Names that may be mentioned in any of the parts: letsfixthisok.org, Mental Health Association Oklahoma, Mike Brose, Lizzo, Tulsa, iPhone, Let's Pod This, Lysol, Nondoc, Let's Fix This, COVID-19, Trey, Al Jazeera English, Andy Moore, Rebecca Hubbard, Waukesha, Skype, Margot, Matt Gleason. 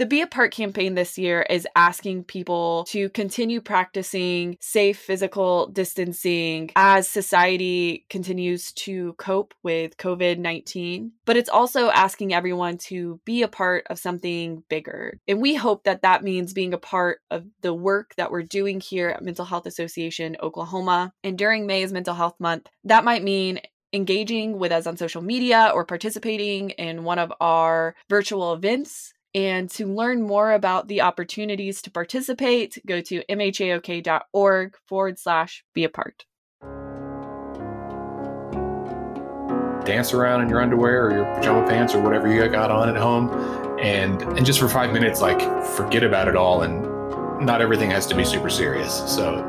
The Be a Part campaign this year is asking people to continue practicing safe physical distancing as society continues to cope with COVID-19, but it's also asking everyone to be a part of something bigger. And we hope that that means being a part of the work that we're doing here at Mental Health Association Oklahoma. And during May's Mental Health Month, that might mean engaging with us on social media or participating in one of our virtual events. And to learn more about the opportunities to participate, go to mhaok.org/beapart. Dance around in your underwear or your pajama pants or whatever you got on at home. And just for 5 minutes, like, forget about it all. And not everything has to be super serious. So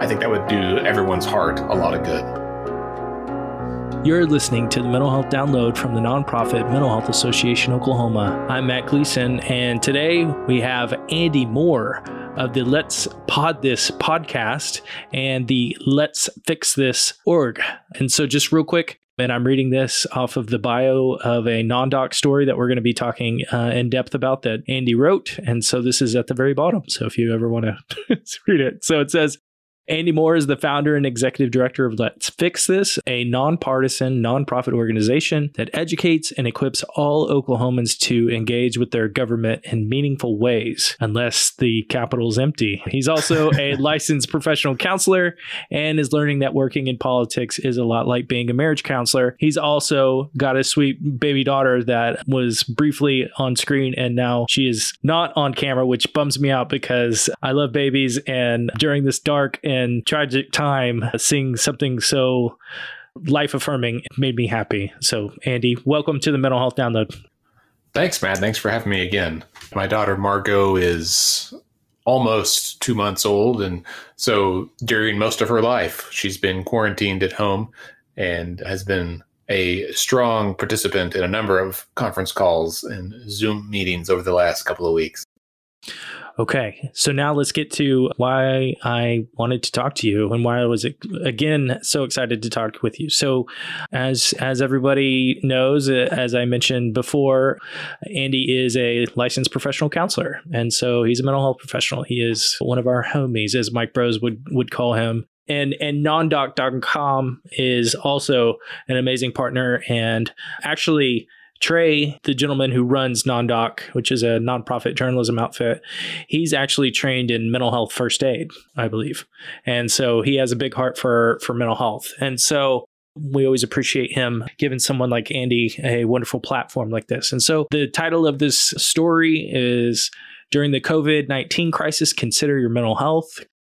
I think that would do everyone's heart a lot of good. You're listening to the Mental Health Download from the nonprofit Mental Health Association Oklahoma. I'm Matt Gleason, and today we have Andy Moore of the Let's Pod This podcast and the Let's Fix This org. And so just real quick, and I'm reading this off of the bio of a Nondoc story that we're going to be talking in depth about that Andy wrote. And so this is at the very bottom. So if you ever want to read it. So it says, Andy Moore is the founder and executive director of Let's Fix This, a nonpartisan, nonprofit organization that educates and equips all Oklahomans to engage with their government in meaningful ways, unless the Capitol's empty. He's also a licensed professional counselor and is learning that working in politics is a lot like being a marriage counselor. He's also got a sweet baby daughter that was briefly on screen and now she is not on camera, which bums me out because I love babies. And during this dark and tragic time, seeing something so life-affirming made me happy. So, Andy, welcome to the Mental Health Download. Thanks, Matt. Thanks for having me again. My daughter, Margot, is almost 2 months old. And so during most of her life, she's been quarantined at home and has been a strong participant in a number of conference calls and Zoom meetings over the last couple of weeks. Okay, so now let's get to why I wanted to talk to you and why I was, again, so excited to talk with you. So as everybody knows, as I mentioned before, Andy is a licensed professional counselor. And so he's a mental health professional. He is one of our homies, as Mike Brose would call him. And nondoc.com is also an amazing partner. And actually, Trey, the gentleman who runs Nondoc, which is a nonprofit journalism outfit, he's actually trained in mental health first aid, I believe. And so he has a big heart for mental health. And so we always appreciate him giving someone like Andy a wonderful platform like this. And so the title of this story is During the COVID-19 Crisis, Consider Your Mental Health.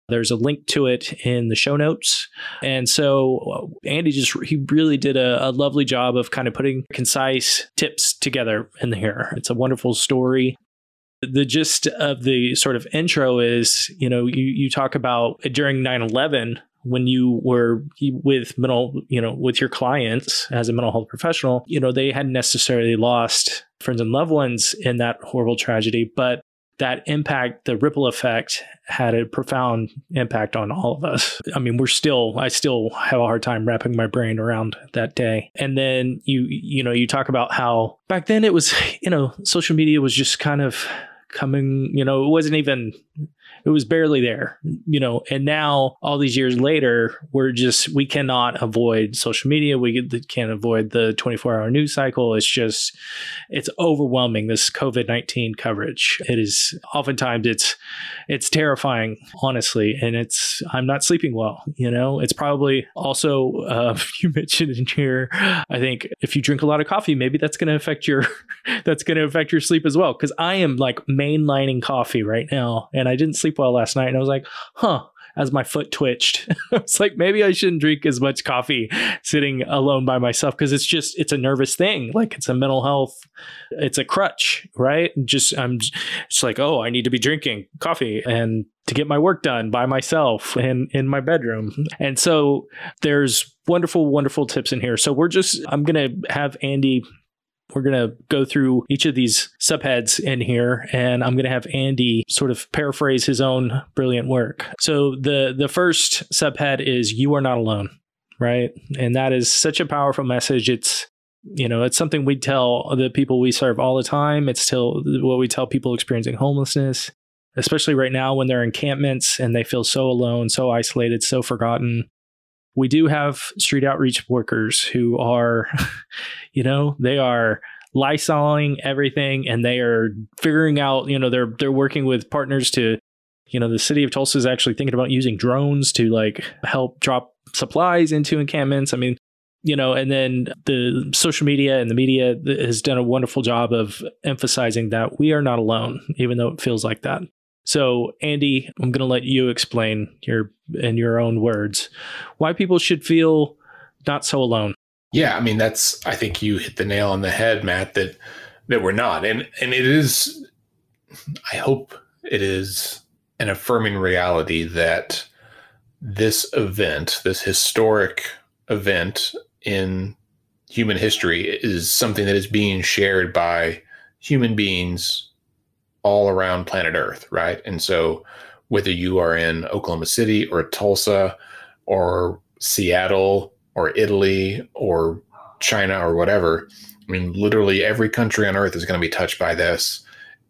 There's a link to it in the show notes. And so Andy he really did a lovely job of kind of putting concise tips together in here. It's a wonderful story. The gist of the sort of intro is, you talk about during 9/11 when you were with your clients as a mental health professional, they hadn't necessarily lost friends and loved ones in that horrible tragedy, but that impact, the ripple effect, had a profound impact on all of us. I mean, I still have a hard time wrapping my brain around that day. And then you talk about how back then it was, social media was just kind of coming, it wasn't even, it was barely there, and now all these years later, we cannot avoid social media. We can't avoid the 24-hour news cycle. It's overwhelming, this COVID-19 coverage. It is oftentimes it's terrifying, honestly. And I'm not sleeping well, it's probably also, you mentioned in here, I think if you drink a lot of coffee, maybe that's going to affect your sleep as well. Cause I am like mainlining coffee right now. And I didn't sleep well last night. And I was like, as my foot twitched, I was like, maybe I shouldn't drink as much coffee sitting alone by myself. Cause it's a nervous thing. Like it's a mental health, it's a crutch, right? It's like, oh, I need to be drinking coffee and to get my work done by myself and in my bedroom. And so there's wonderful, wonderful tips in here. So I'm going to have Andy, we're going to go through each of these subheads in here, and I'm going to have Andy sort of paraphrase his own brilliant work. So the first subhead is, you are not alone, right? And that is such a powerful message. It's You know, it's something we tell the people we serve all the time. It's still what we tell people experiencing homelessness, especially right now when they're in encampments and they feel so alone, so isolated, so forgotten. We do have street outreach workers who are, you know, they are Lysoling everything, and they are figuring out, you know, they're working with partners to, you know, the city of Tulsa is actually thinking about using drones to like help drop supplies into encampments. I mean, you know, and then the social media and the media has done a wonderful job of emphasizing that we are not alone, even though it feels like that. So, Andy, I'm going to let you explain in your own words why people should feel not so alone. Yeah, I mean, I think you hit the nail on the head, Matt, that we're not. And it is, I hope it is an affirming reality that this historic event in human history is something that is being shared by human beings all around planet Earth, right? And so whether you are in Oklahoma City or Tulsa or Seattle or Italy or China or whatever, I mean, literally every country on Earth is going to be touched by this,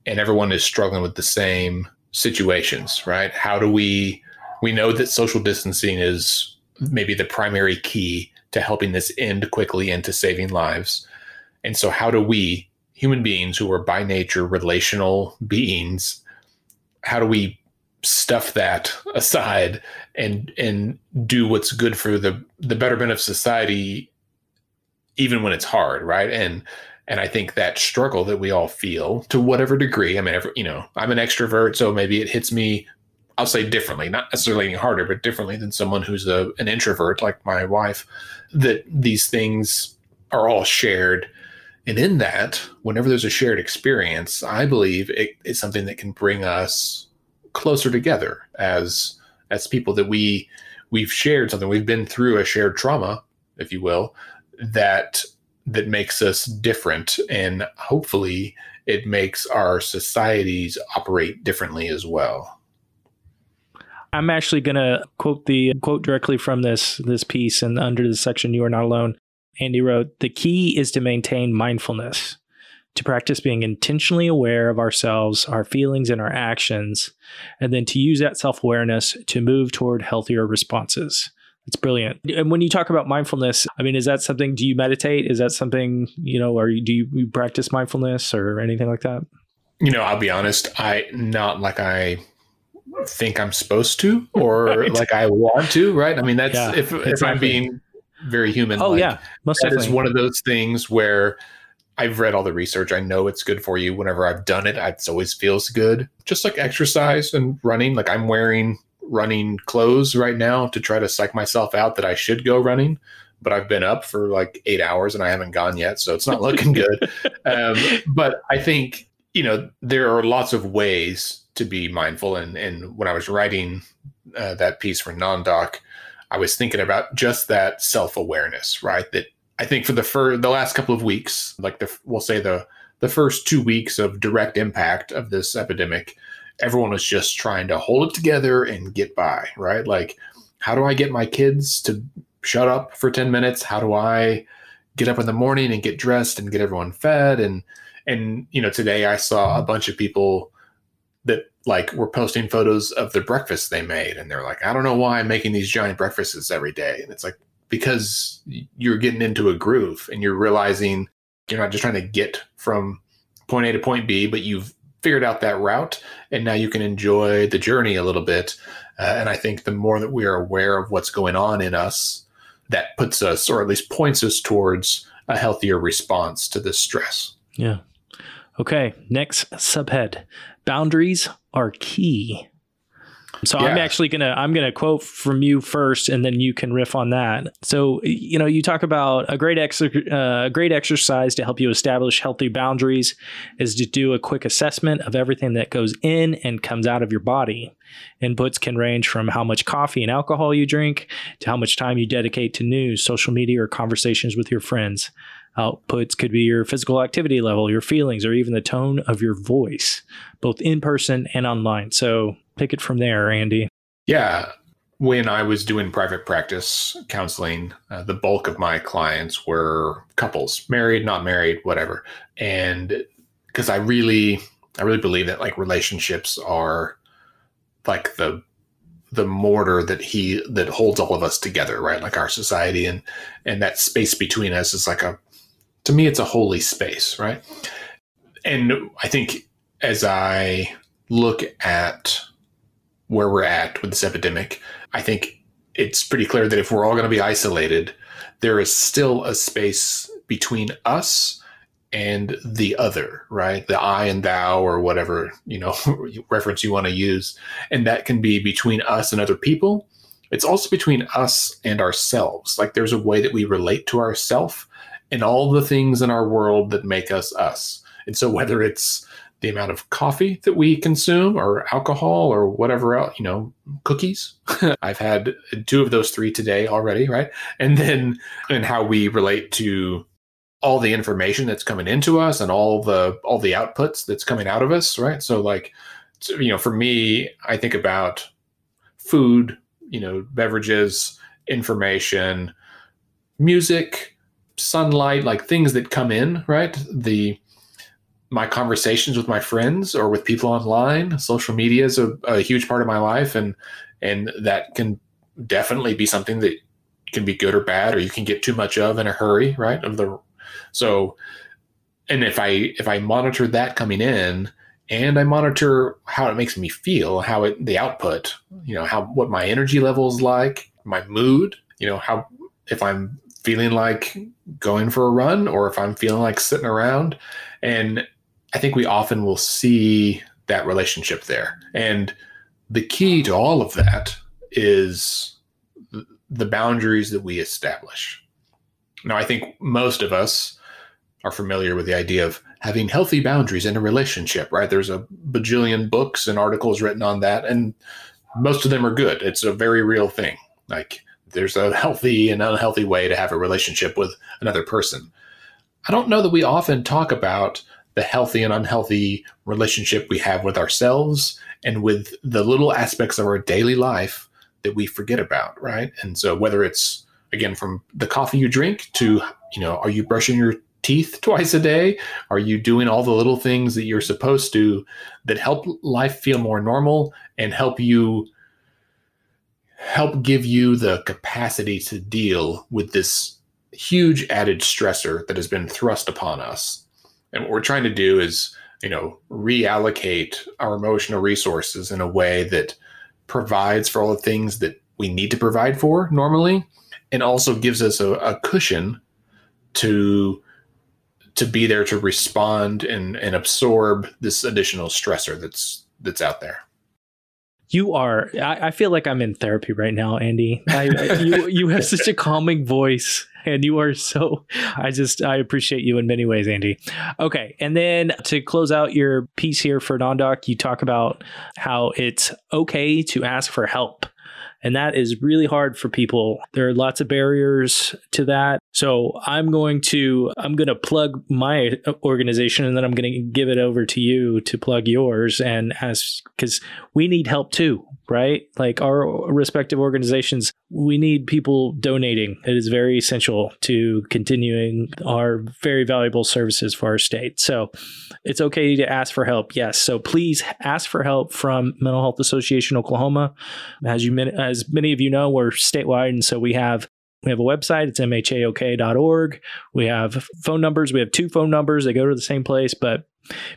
and everyone is struggling with the same situations, right? How do we know that social distancing is maybe the primary key to helping this end quickly and to saving lives. And so how do we, human beings who are by nature relational beings, how do we stuff that aside and do what's good for the betterment of society, even when it's hard, right? And I think that struggle that we all feel, to whatever degree, I mean, I'm an extrovert, so maybe it hits me, I'll say differently, not necessarily harder, but differently than someone who's an introvert like my wife, that these things are all shared. And in that, whenever there's a shared experience, I believe it's something that can bring us closer together as people, that we've shared something, we've been through a shared trauma, if you will, that makes us different, and hopefully it makes our societies operate differently as well. I'm actually going to quote the quote directly from this piece, and under the section "You Are Not Alone," Andy wrote, "The key is to maintain mindfulness, to practice being intentionally aware of ourselves, our feelings, and our actions, and then to use that self-awareness to move toward healthier responses." It's brilliant. And when you talk about mindfulness, I mean, is that something, do you meditate? Is that something, you know, or do you practice mindfulness or anything like that? You know, I'll be honest, not like I think I'm supposed to, or right, like I want to, right? I mean, that's, yeah, if I'm being very human. Oh yeah, most definitely. It's one of those things where I've read all the research. I know it's good for you. Whenever I've done it, it always feels good. Just like exercise and running. Like I'm wearing running clothes right now to try to psych myself out that I should go running, but I've been up for like 8 hours and I haven't gone yet, so it's not looking good. But I think, you know, there are lots of ways to be mindful. And when I was writing that piece for Nondoc, I was thinking about just that self-awareness, right? That I think for the last couple of weeks, like we'll say the first 2 weeks of direct impact of this epidemic, everyone was just trying to hold it together and get by, right? Like, how do I get my kids to shut up for 10 minutes? How do I get up in the morning and get dressed and get everyone fed? And you know, today I saw a bunch of people that like were posting photos of the breakfast they made. And they're like, I don't know why I'm making these giant breakfasts every day. And it's like, because you're getting into a groove and you're realizing you're not just trying to get from point A to point B, but you've figured out that route and now you can enjoy the journey a little bit. And I think the more that we are aware of what's going on in us, that puts us, or at least points us towards a healthier response to this stress. Yeah. Okay. Next subhead, boundaries are key. So yeah. I'm going to quote from you first, and then you can riff on that. So, you know, you talk about a great exercise to help you establish healthy boundaries is to do a quick assessment of everything that goes in and comes out of your body. Inputs can range from how much coffee and alcohol you drink to how much time you dedicate to news, social media, or conversations with your friends. Outputs could be your physical activity level, your feelings, or even the tone of your voice, both in person and online. So pick it from there, Andy. Yeah. When I was doing private practice counseling, the bulk of my clients were couples, married, not married, whatever. And because I really believe that like relationships are like the mortar that holds all of us together, right? Like our society and that space between us is like to me, it's a holy space, right? And I think as I look at where we're at with this epidemic, I think it's pretty clear that if we're all going to be isolated, there is still a space between us and the other, right? The I and thou or whatever, reference you want to use. And that can be between us and other people. It's also between us and ourselves. Like there's a way that we relate to ourselves and all the things in our world that make us us. And so whether it's the amount of coffee that we consume or alcohol or whatever else, cookies. I've had 2 of those 3 today already, right? And how we relate to all the information that's coming into us and all the outputs that's coming out of us, right? So like, for me, I think about food, beverages, information, music, sunlight, like things that come in, right? My conversations with my friends or with people online, social media is a huge part of my life. And that can definitely be something that can be good or bad, or you can get too much of in a hurry, right? And if I monitor that coming in and I monitor how it makes me feel, the output, what my energy level is like, my mood, if I'm feeling like going for a run or if I'm feeling like sitting around. And I think we often will see that relationship there. And the key to all of that is the boundaries that we establish. Now, I think most of us are familiar with the idea of having healthy boundaries in a relationship, right? There's a bajillion books and articles written on that, and most of them are good. It's a very real thing. Like there's a healthy and unhealthy way to have a relationship with another person. I don't know that we often talk about the healthy and unhealthy relationship we have with ourselves and with the little aspects of our daily life that we forget about, right? And so whether it's, again, from the coffee you drink to, are you brushing your teeth twice a day? Are you doing all the little things that you're supposed to that help life feel more normal and help give you the capacity to deal with this huge added stressor that has been thrust upon us? And what we're trying to do is, reallocate our emotional resources in a way that provides for all the things that we need to provide for normally, and also gives us a cushion to be there to respond and absorb this additional stressor that's out there. You are. I feel like I'm in therapy right now, Andy. You have such a calming voice. And you are so, I appreciate you in many ways, Andy. Okay. And then to close out your piece here for Nondoc, you talk about how it's okay to ask for help. And that is really hard for people. There are lots of barriers to that. So I'm going to plug my organization, and then I'm going to give it over to you to plug yours, and ask, because we need help too, right? Like our respective organizations, we need people donating. It is very essential to continuing our very valuable services for our state. So it's okay to ask for help. Yes. So please ask for help from Mental Health Association Oklahoma. As many of you know, we're statewide, and so we have a website. It's mhaok.org. We have phone numbers. We have 2 phone numbers. They go to the same place. But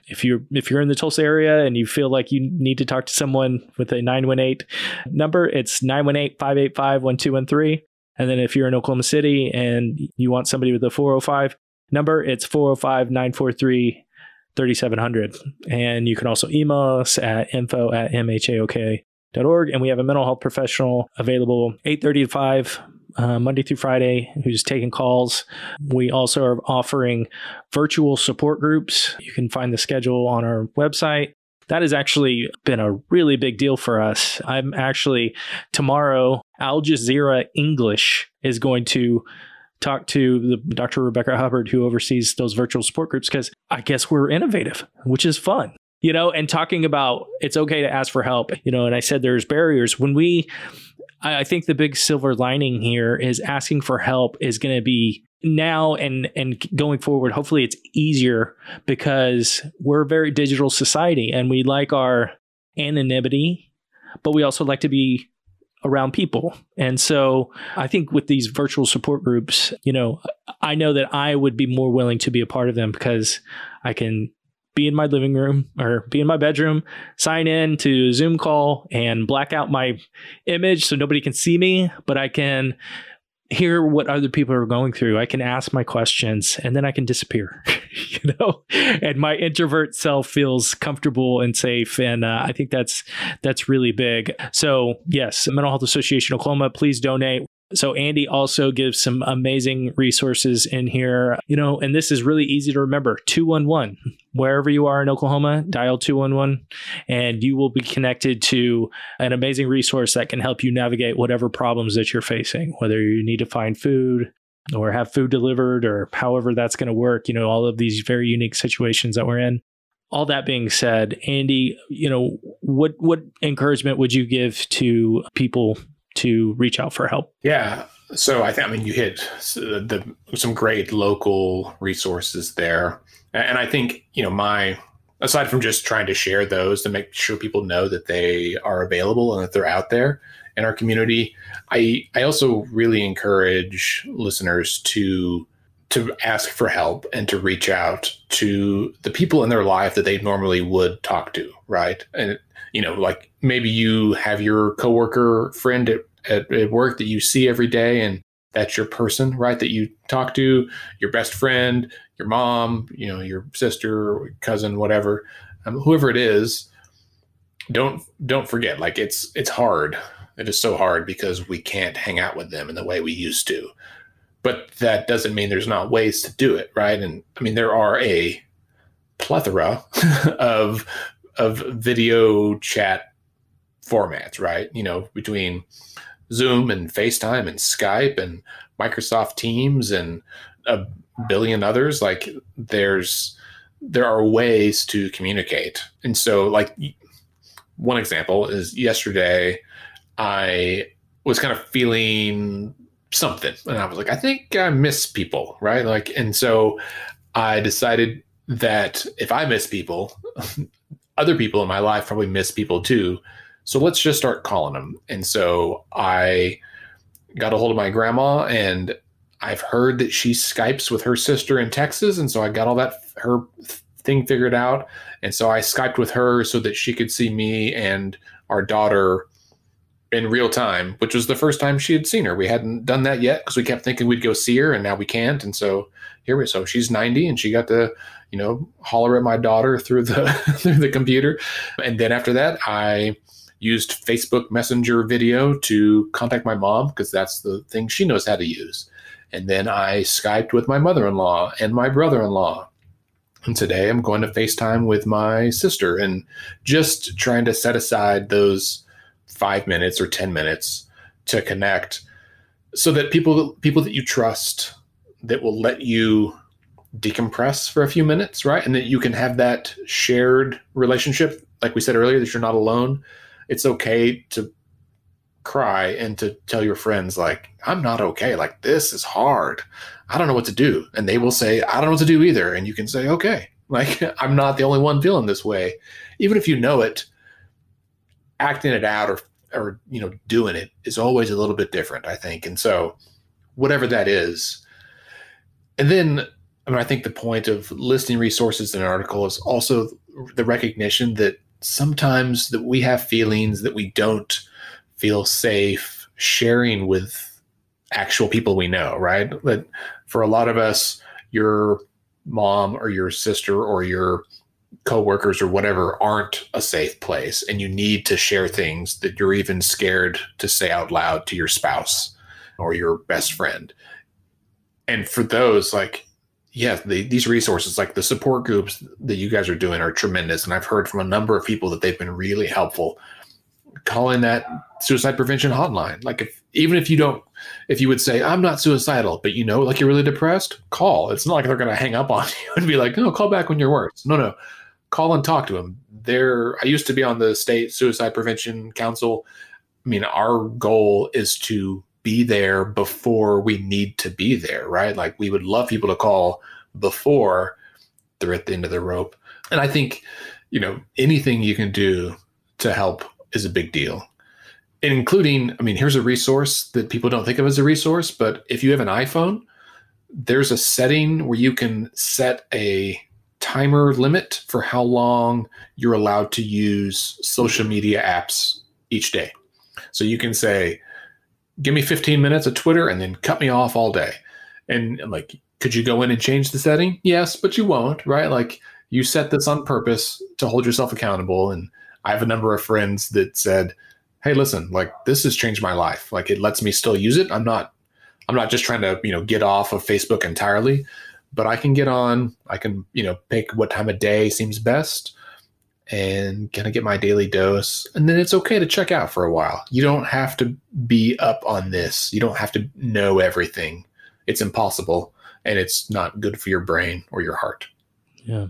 if you're in the Tulsa area and you feel like you need to talk to someone with a 918 number, it's 918-585-1213. And then if you're in Oklahoma City and you want somebody with a 405 number, it's 405-943-3700. And you can also email us at info@mhaok.org. And we have a mental health professional available 8:30 to 5. Monday through Friday, who's taking calls. We also are offering virtual support groups. You can find the schedule on our website. That has actually been a really big deal for us. I'm actually, tomorrow, Al Jazeera English is going to talk to Dr. Rebecca Hubbard, who oversees those virtual support groups, because I guess we're innovative, which is fun. And talking about it's okay to ask for help, and I said there's barriers. When I think the big silver lining here is asking for help is going to be now and going forward. Hopefully it's easier because we're a very digital society and we like our anonymity, but we also like to be around people. And so I think with these virtual support groups, you know, I know that I would be more willing to be a part of them because I can be in my living room or be in my bedroom, sign in to a Zoom call and black out my image so nobody can see me, but I can hear what other people are going through. I can ask my questions and then I can disappear, you know, and my introvert self feels comfortable and safe. And I think that's really big. So yes, Mental Health Association Oklahoma, please donate. So Andy also gives some amazing resources in here, you know, and this is really easy to remember. 211, wherever you are in Oklahoma, dial 211 and you will be connected to an amazing resource that can help you navigate whatever problems that you're facing, whether you need to find food or have food delivered or however that's going to work, you know, all of these very unique situations that we're in. All that being said, Andy, you know, what encouragement would you give to people to reach out for help? Yeah. So I mean, you hit some great local resources there. And I think, you know, aside from just trying to share those to make sure people know that they are available and that they're out there in our community, I also really encourage listeners to ask for help and to reach out to the people in their life that they normally would talk to, right? And, you know, like maybe you have your coworker friend at work that you see every day and that's your person, right, that you talk to, your best friend, your mom, you know, your sister, or cousin, whatever, whoever it is, don't forget, like it's hard. It is so hard because we can't hang out with them in the way we used to. But that doesn't mean there's not ways to do it, right? And I mean, there are a plethora of video chat formats, right? You know, between Zoom and FaceTime and Skype and Microsoft Teams and a billion others, like there are ways to communicate. And so, like, one example is yesterday I was kind of feeling something. And I was like, I think I miss people, right? Like, and so I decided that if I miss people, other people in my life probably miss people too. So let's just start calling them. And so I got a hold of my grandma and I've heard that she Skypes with her sister in Texas. And so I got all that, her thing figured out. And so I Skyped with her so that she could see me and our daughter in real time, which was the first time she had seen her. We hadn't done that yet because we kept thinking we'd go see her and now we can't. And so here we are. So she's 90 and she got to, you know, holler at my daughter through the through the computer. And then after that, I used Facebook Messenger video to contact my mom because that's the thing she knows how to use. And then I Skyped with my mother-in-law and my brother-in-law. And today I'm going to FaceTime with my sister and just trying to set aside those 5 minutes or 10 minutes to connect so that people that you trust that will let you decompress for a few minutes, right? And that you can have that shared relationship. Like we said earlier, that you're not alone. It's okay to cry and to tell your friends, like, I'm not okay. Like, this is hard. I don't know what to do. And they will say, I don't know what to do either. And you can say, okay, like, I'm not the only one feeling this way. Even if you know it, acting it out or you know, doing it is always a little bit different, I think. And so whatever that is. And then, I mean, I think the point of listing resources in an article is also the recognition that sometimes that we have feelings that we don't feel safe sharing with actual people we know, right? But for a lot of us, your mom or your sister or your coworkers or whatever aren't a safe place, and you need to share things that you're even scared to say out loud to your spouse or your best friend. And for those, like, yeah, these resources, like the support groups that you guys are doing are tremendous. And I've heard from a number of people that they've been really helpful. Calling that suicide prevention hotline. Like, if you would say, I'm not suicidal, but you know, like, you're really depressed, call. It's not like they're going to hang up on you and be like, no, call back when you're worse. No. Call and talk to them. I used to be on the state suicide prevention council. I mean, our goal is to be there before we need to be there, right? Like, we would love people to call before they're at the end of the rope. And I think, you know, anything you can do to help is a big deal. And including, I mean, here's a resource that people don't think of as a resource, but if you have an iPhone, there's a setting where you can set a timer limit for how long you're allowed to use social media apps each day. So you can say, give me 15 minutes of Twitter and then cut me off all day. And I'm like, could you go in and change the setting? Yes, but you won't, right? Like, you set this on purpose to hold yourself accountable. And I have a number of friends that said, hey, listen, like, this has changed my life. Like, it lets me still use it. I'm not just trying to, you know, get off of Facebook entirely, but I can get on, I can, you know, pick what time of day seems best and kind of get my daily dose. And then it's okay to check out for a while. You don't have to be up on this. You don't have to know everything. It's impossible, and it's not good for your brain or your heart. Yeah.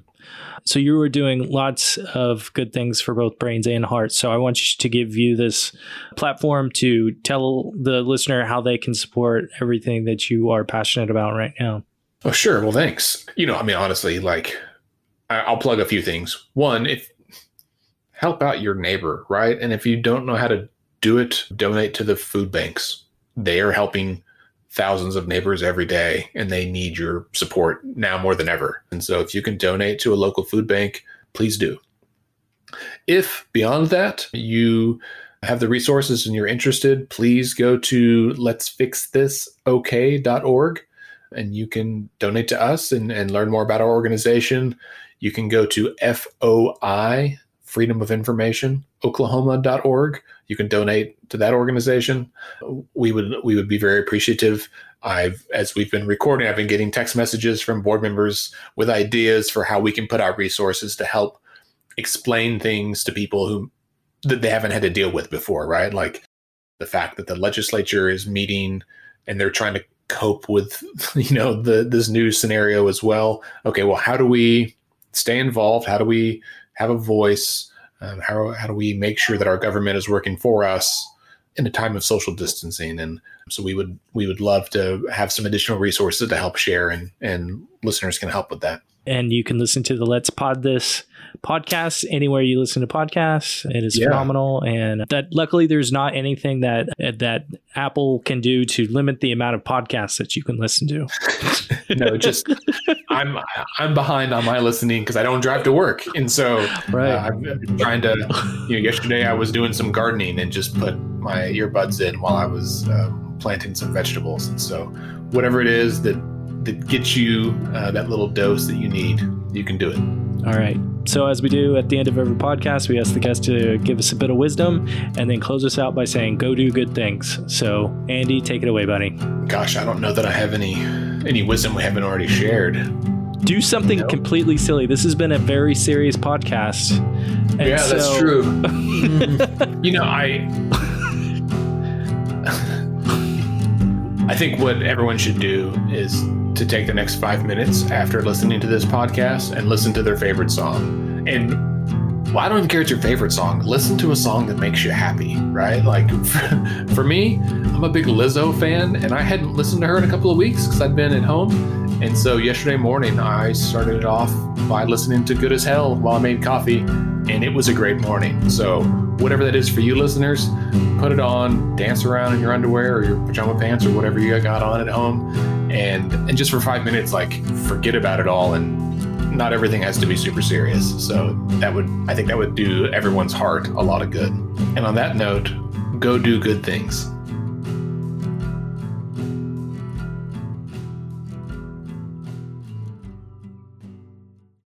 So you were doing lots of good things for both brains and hearts. So I want you to give you this platform to tell the listener how they can support everything that you are passionate about right now. Oh, sure. Well, thanks. You know, I mean, honestly, like, I'll plug a few things. One, if help out your neighbor, right? And if you don't know how to do it, donate to the food banks. They are helping thousands of neighbors every day, and they need your support now more than ever. And so if you can donate to a local food bank, please do. If beyond that, you have the resources and you're interested, please go to letsfixthisok.org, and you can donate to us and learn more about our organization. You can go to FOI, Freedom of Information, Oklahoma.org. You can donate to that organization. We would be very appreciative. As we've been recording, I've been getting text messages from board members with ideas for how we can put out resources to help explain things to people that they haven't had to deal with before, right? Like the fact that the legislature is meeting and they're trying to cope with, you know, this new scenario as well. Okay, well, how do we stay involved? How do we have a voice? How do we make sure that our government is working for us in a time of social distancing? And so we would love to have some additional resources to help share, and listeners can help with that. And you can listen to the Let's Pod This podcast anywhere you listen to podcasts. It is phenomenal. And that luckily there's not anything that Apple can do to limit the amount of podcasts that you can listen to. No, just I'm behind on my listening because I don't drive to work. And so I'm trying to, you know, yesterday I was doing some gardening and just put my earbuds in while I was planting some vegetables. And so whatever it is that gets you that little dose that you need, you can do it. All right. So as we do at the end of every podcast, we ask the guest to give us a bit of wisdom and then close us out by saying, go do good things. So Andy, take it away, buddy. Gosh, I don't know that I have any wisdom we haven't already shared. Do something completely silly. This has been a very serious podcast. And that's true. You know, I think what everyone should do is to take the next 5 minutes after listening to this podcast and listen to their favorite song. And I don't even care if it's your favorite song. Listen to a song that makes you happy, right? Like for me, I'm a big Lizzo fan, and I hadn't listened to her in a couple of weeks because I'd been at home. And so yesterday morning, I started it off by listening to Good As Hell while I made coffee, and it was a great morning. So whatever that is for you listeners, put it on, dance around in your underwear or your pajama pants or whatever you got on at home. And just for 5 minutes, like, forget about it all. And not everything has to be super serious. So I think that would do everyone's heart a lot of good. And on that note, go do good things.